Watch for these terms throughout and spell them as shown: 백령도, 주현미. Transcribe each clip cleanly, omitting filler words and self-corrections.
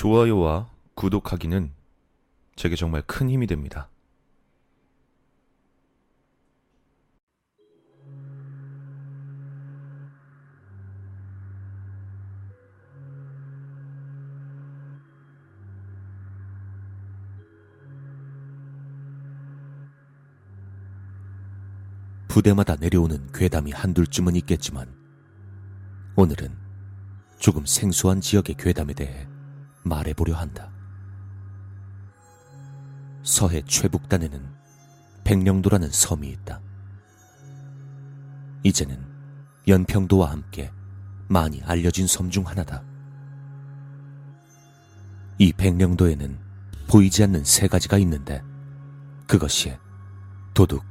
좋아요와 구독하기는 제게 정말 큰 힘이 됩니다. 부대마다 내려오는 괴담이 한둘쯤은 있겠지만 오늘은 조금 생소한 지역의 괴담에 대해 말해보려 한다. 서해 최북단에는 백령도라는 섬이 있다. 이제는 연평도와 함께 많이 알려진 섬 중 하나다. 이 백령도에는 보이지 않는 세 가지가 있는데 그것이 도둑,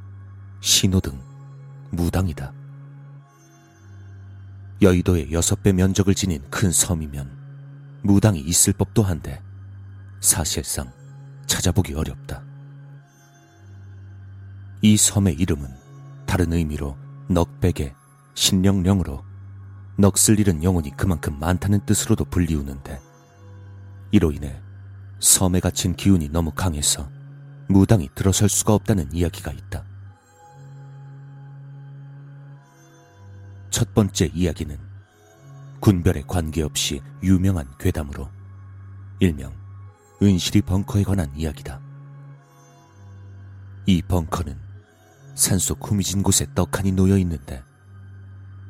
신호등, 무당이다. 여의도의 6배 면적을 지닌 큰 섬이면 무당이 있을 법도 한데 사실상 찾아보기 어렵다. 이 섬의 이름은 다른 의미로 넉백의 신령령으로 넋을 잃은 영혼이 그만큼 많다는 뜻으로도 불리우는데 이로 인해 섬에 갇힌 기운이 너무 강해서 무당이 들어설 수가 없다는 이야기가 있다. 첫 번째 이야기는 군별에 관계없이 유명한 괴담으로 일명 은실이 벙커에 관한 이야기다. 이 벙커는 산속 후미진 곳에 떡하니 놓여 있는데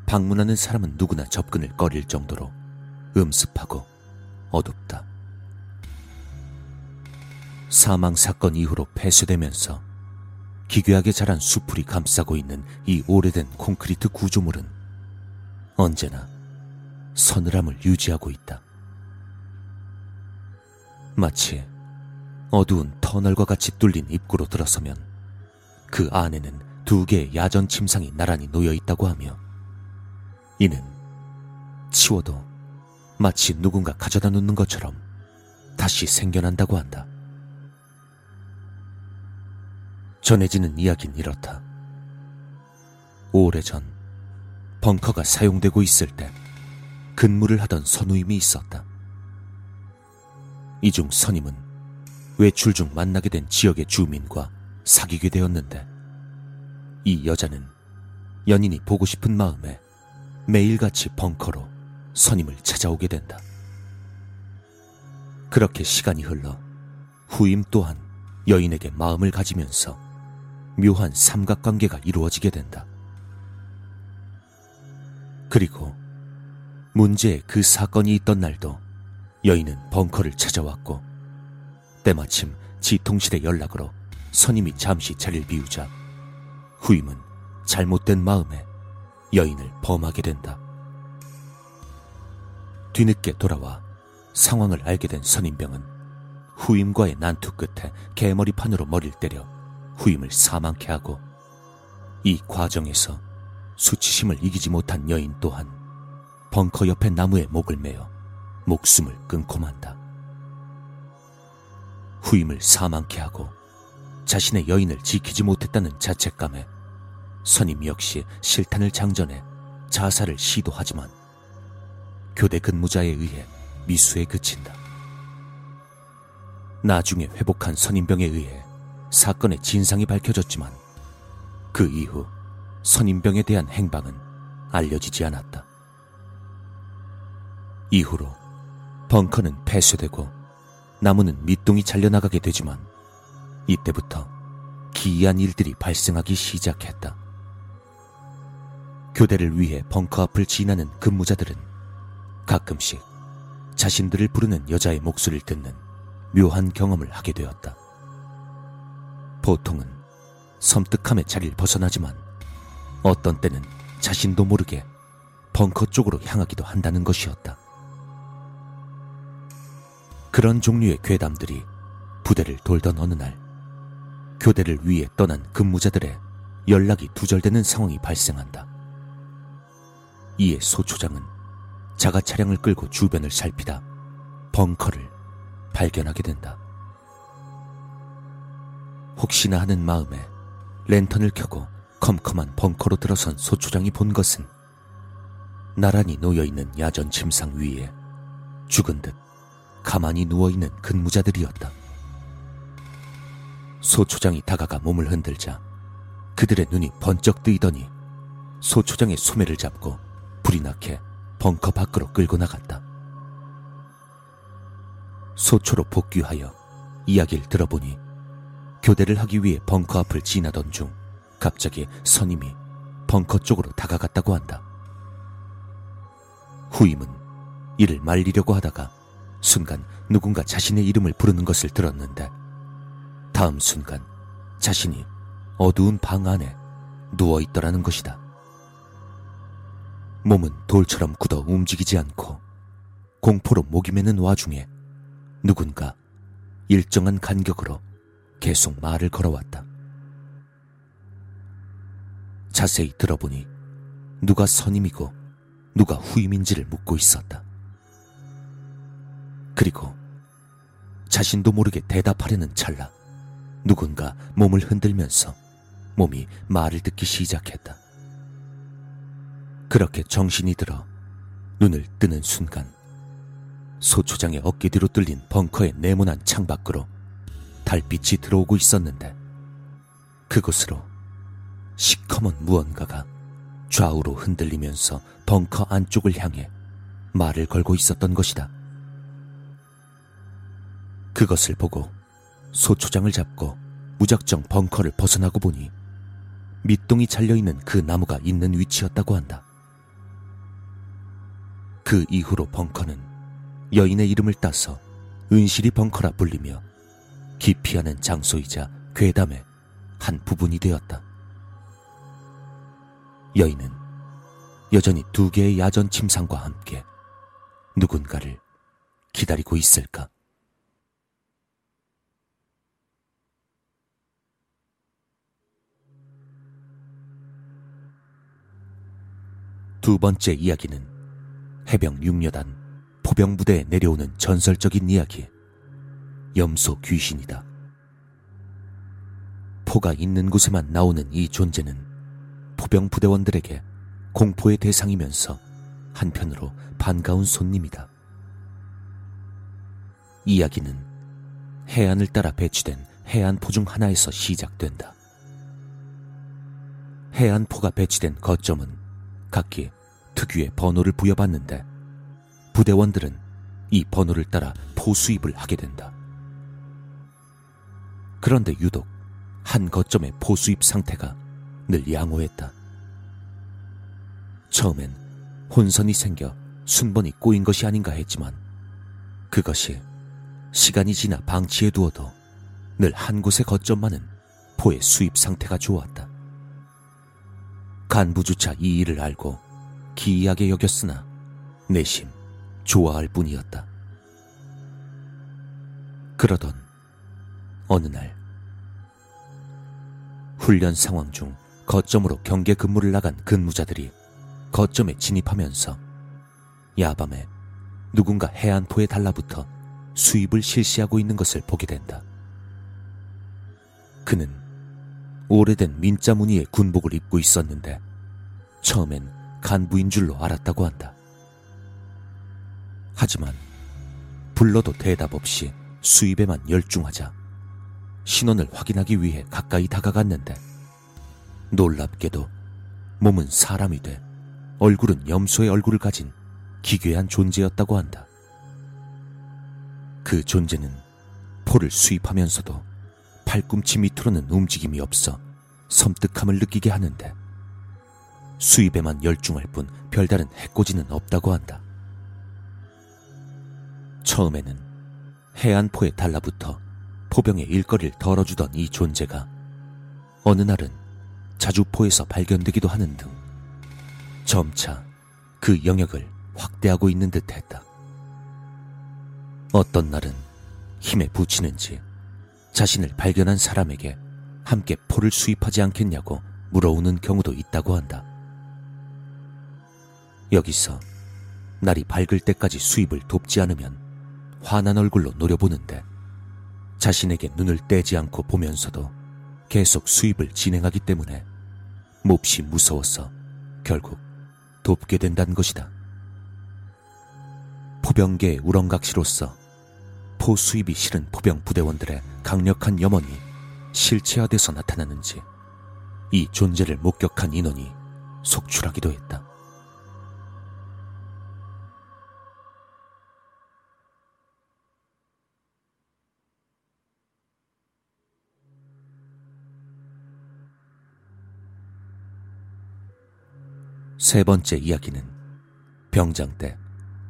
방문하는 사람은 누구나 접근을 꺼릴 정도로 음습하고 어둡다. 사망 사건 이후로 폐쇄되면서 기괴하게 자란 수풀이 감싸고 있는 이 오래된 콘크리트 구조물은 언제나 서늘함을 유지하고 있다. 마치 어두운 터널과 같이 뚫린 입구로 들어서면 그 안에는 2개의 야전 침상이 나란히 놓여 있다고 하며 이는 치워도 마치 누군가 가져다 놓는 것처럼 다시 생겨난다고 한다. 전해지는 이야기는 이렇다. 오래전 벙커가 사용되고 있을 때 근무를 하던 선우임이 있었다. 이 중 선임은 외출 중 만나게 된 지역의 주민과 사귀게 되었는데 이 여자는 연인이 보고 싶은 마음에 매일같이 벙커로 선임을 찾아오게 된다. 그렇게 시간이 흘러 후임 또한 여인에게 마음을 가지면서 묘한 삼각관계가 이루어지게 된다. 그리고 문제의 그 사건이 있던 날도 여인은 벙커를 찾아왔고 때마침 지 통신의 연락으로 선임이 잠시 자리를 비우자 후임은 잘못된 마음에 여인을 범하게 된다. 뒤늦게 돌아와 상황을 알게 된 선임병은 후임과의 난투 끝에 개머리판으로 머리를 때려 후임을 사망케 하고 이 과정에서 수치심을 이기지 못한 여인 또한 벙커 옆의 나무에 목을 메어 목숨을 끊고 만다. 후임을 사망케 하고 자신의 여인을 지키지 못했다는 자책감에 선임 역시 실탄을 장전해 자살을 시도하지만 교대 근무자에 의해 미수에 그친다. 나중에 회복한 선임병에 의해 사건의 진상이 밝혀졌지만 그 이후 선임병에 대한 행방은 알려지지 않았다. 이후로 벙커는 폐쇄되고 나무는 밑둥이 잘려나가게 되지만 이때부터 기이한 일들이 발생하기 시작했다. 교대를 위해 벙커 앞을 지나는 근무자들은 가끔씩 자신들을 부르는 여자의 목소리를 듣는 묘한 경험을 하게 되었다. 보통은 섬뜩함의 자리를 벗어나지만 어떤 때는 자신도 모르게 벙커 쪽으로 향하기도 한다는 것이었다. 그런 종류의 괴담들이 부대를 돌던 어느 날 교대를 위해 떠난 근무자들의 연락이 두절되는 상황이 발생한다. 이에 소초장은 자가 차량을 끌고 주변을 살피다 벙커를 발견하게 된다. 혹시나 하는 마음에 랜턴을 켜고 컴컴한 벙커로 들어선 소초장이 본 것은 나란히 놓여있는 야전 침상 위에 죽은 듯 가만히 누워있는 근무자들이었다. 소초장이 다가가 몸을 흔들자 그들의 눈이 번쩍 뜨이더니 소초장의 소매를 잡고 불이 나게 벙커 밖으로 끌고 나갔다. 소초로 복귀하여 이야기를 들어보니 교대를 하기 위해 벙커 앞을 지나던 중 갑자기 선임이 벙커 쪽으로 다가갔다고 한다. 후임은 이를 말리려고 하다가 순간 누군가 자신의 이름을 부르는 것을 들었는데 다음 순간 자신이 어두운 방 안에 누워있더라는 것이다. 몸은 돌처럼 굳어 움직이지 않고 공포로 목이 메는 와중에 누군가 일정한 간격으로 계속 말을 걸어왔다. 자세히 들어보니 누가 선임이고 누가 후임인지를 묻고 있었다. 그리고 자신도 모르게 대답하려는 찰나 누군가 몸을 흔들면서 몸이 말을 듣기 시작했다. 그렇게 정신이 들어 눈을 뜨는 순간 소초장의 어깨 뒤로 뚫린 벙커의 네모난 창밖으로 달빛이 들어오고 있었는데 그곳으로 시커먼 무언가가 좌우로 흔들리면서 벙커 안쪽을 향해 말을 걸고 있었던 것이다. 그것을 보고 소초장을 잡고 무작정 벙커를 벗어나고 보니 밑동이 잘려있는 그 나무가 있는 위치였다고 한다. 그 이후로 벙커는 여인의 이름을 따서 은실이 벙커라 불리며 기피하는 장소이자 괴담의 한 부분이 되었다. 여인은 여전히 두 개의 야전 침상과 함께 누군가를 기다리고 있을까? 두 번째 이야기는 해병 6여단 포병부대에 내려오는 전설적인 이야기 염소 귀신이다. 포가 있는 곳에만 나오는 이 존재는 포병부대원들에게 공포의 대상이면서 한편으로 반가운 손님이다. 이야기는 해안을 따라 배치된 해안포 중 하나에서 시작된다. 해안포가 배치된 거점은 각기 특유의 번호를 부여받는데 부대원들은 이 번호를 따라 포 수입을 하게 된다. 그런데 유독 한 거점의 포 수입 상태가 늘 양호했다. 처음엔 혼선이 생겨 순번이 꼬인 것이 아닌가 했지만 그것이 시간이 지나 방치해 두어도 늘 한 곳의 거점만은 포의 수입 상태가 좋았다. 간부조차 이 일을 알고 기이하게 여겼으나 내심 좋아할 뿐이었다. 그러던 어느 날 훈련 상황 중 거점으로 경계 근무를 나간 근무자들이 거점에 진입하면서 야밤에 누군가 해안포에 달라붙어 수입을 실시하고 있는 것을 보게 된다. 그는 오래된 민자 무늬의 군복을 입고 있었는데 처음엔 간부인 줄로 알았다고 한다. 하지만 불러도 대답 없이 수입에만 열중하자 신원을 확인하기 위해 가까이 다가갔는데 놀랍게도 몸은 사람이 돼 얼굴은 염소의 얼굴을 가진 기괴한 존재였다고 한다. 그 존재는 포를 수입하면서도 팔꿈치 밑으로는 움직임이 없어 섬뜩함을 느끼게 하는데 수입에만 열중할 뿐 별다른 해코지는 없다고 한다. 처음에는 해안포에 달라붙어 포병의 일거리를 덜어주던 이 존재가 어느 날은 자주 포에서 발견되기도 하는 등 점차 그 영역을 확대하고 있는 듯했다. 어떤 날은 힘에 부치는지 자신을 발견한 사람에게 함께 포를 수입하지 않겠냐고 물어오는 경우도 있다고 한다. 여기서 날이 밝을 때까지 수입을 돕지 않으면 화난 얼굴로 노려보는데 자신에게 눈을 떼지 않고 보면서도 계속 수입을 진행하기 때문에 몹시 무서워서 결국 돕게 된다는 것이다. 포병계의 우렁각시로서 포 수입이 싫은 포병 부대원들의 강력한 염원이 실체화돼서 나타나는지 이 존재를 목격한 인원이 속출하기도 했다. 세 번째 이야기는 병장 때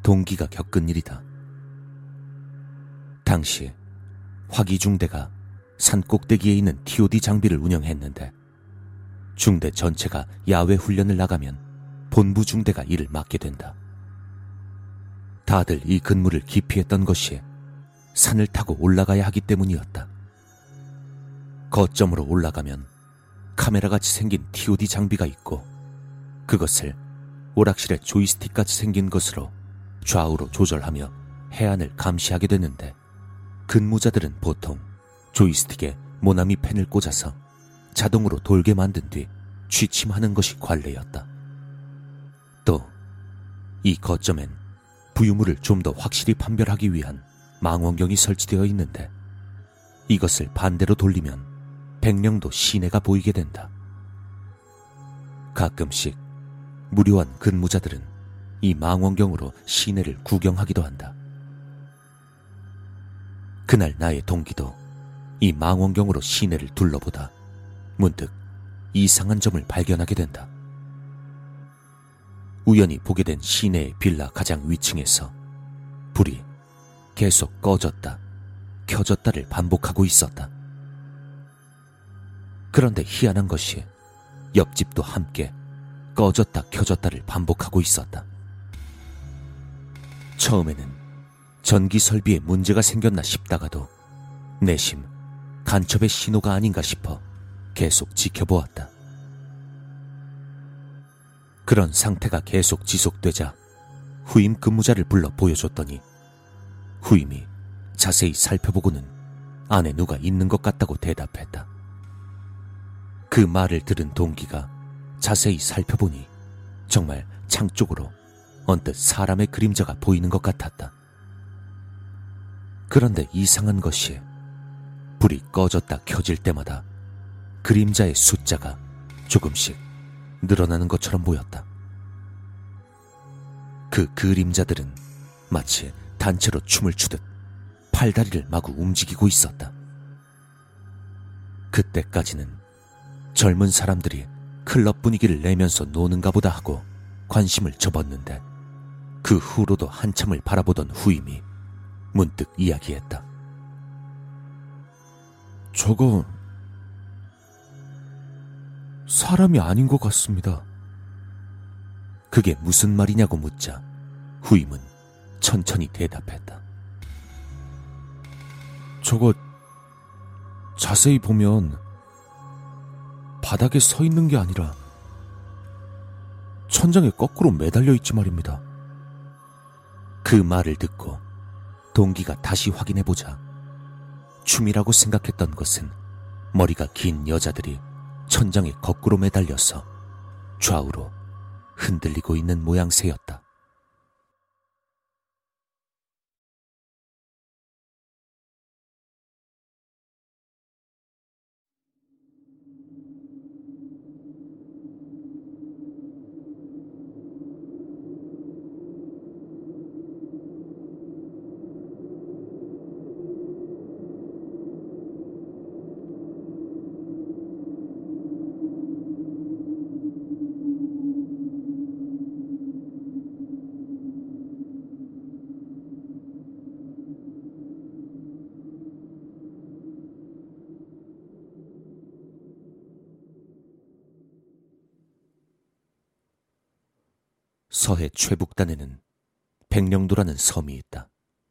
동기가 겪은 일이다. 당시 화기중대가 산 꼭대기에 있는 TOD 장비를 운영했는데 중대 전체가 야외 훈련을 나가면 본부 중대가 이를 맡게 된다. 다들 이 근무를 기피했던 것이 산을 타고 올라가야 하기 때문이었다. 거점으로 올라가면 카메라같이 생긴 TOD 장비가 있고 그것을 오락실의 조이스틱같이 생긴 것으로 좌우로 조절하며 해안을 감시하게 되는데 근무자들은 보통 조이스틱에 모나미 펜을 꽂아서 자동으로 돌게 만든 뒤 취침하는 것이 관례였다. 또 이 거점엔 부유물을 좀 더 확실히 판별하기 위한 망원경이 설치되어 있는데 이것을 반대로 돌리면 백령도 시내가 보이게 된다. 가끔씩 무료한 근무자들은 이 망원경으로 시내를 구경하기도 한다. 그날 나의 동기도 이 망원경으로 시내를 둘러보다 문득 이상한 점을 발견하게 된다. 우연히 보게 된 시내의 빌라 가장 위층에서 불이 계속 꺼졌다, 켜졌다를 반복하고 있었다. 그런데 희한한 것이 옆집도 함께 꺼졌다 켜졌다를 반복하고 있었다. 처음에는 전기 설비에 문제가 생겼나 싶다가도 내심 간첩의 신호가 아닌가 싶어 계속 지켜보았다. 그런 상태가 계속 지속되자 후임 근무자를 불러 보여줬더니 후임이 자세히 살펴보고는 안에 누가 있는 것 같다고 대답했다. 그 말을 들은 동기가 자세히 살펴보니 정말 창 쪽으로 언뜻 사람의 그림자가 보이는 것 같았다. 그런데 이상한 것이 불이 꺼졌다 켜질 때마다 그림자의 숫자가 조금씩 늘어나는 것처럼 보였다. 그 그림자들은 마치 단체로 춤을 추듯 팔다리를 마구 움직이고 있었다. 그때까지는 젊은 사람들이 클럽 분위기를 내면서 노는가 보다 하고 관심을 접었는데 그 후로도 한참을 바라보던 후임이 문득 이야기했다. 저거 사람이 아닌 것 같습니다. 그게 무슨 말이냐고 묻자 후임은 천천히 대답했다. 저거 자세히 보면 바닥에 서 있는 게 아니라 천장에 거꾸로 매달려 있지 말입니다. 그 말을 듣고 동기가 다시 확인해보자 춤이라고 생각했던 것은 머리가 긴 여자들이 천장에 거꾸로 매달려서 좌우로 흔들리고 있는 모양새였다. 서해 최북단에는 백령도라는 섬이 있다.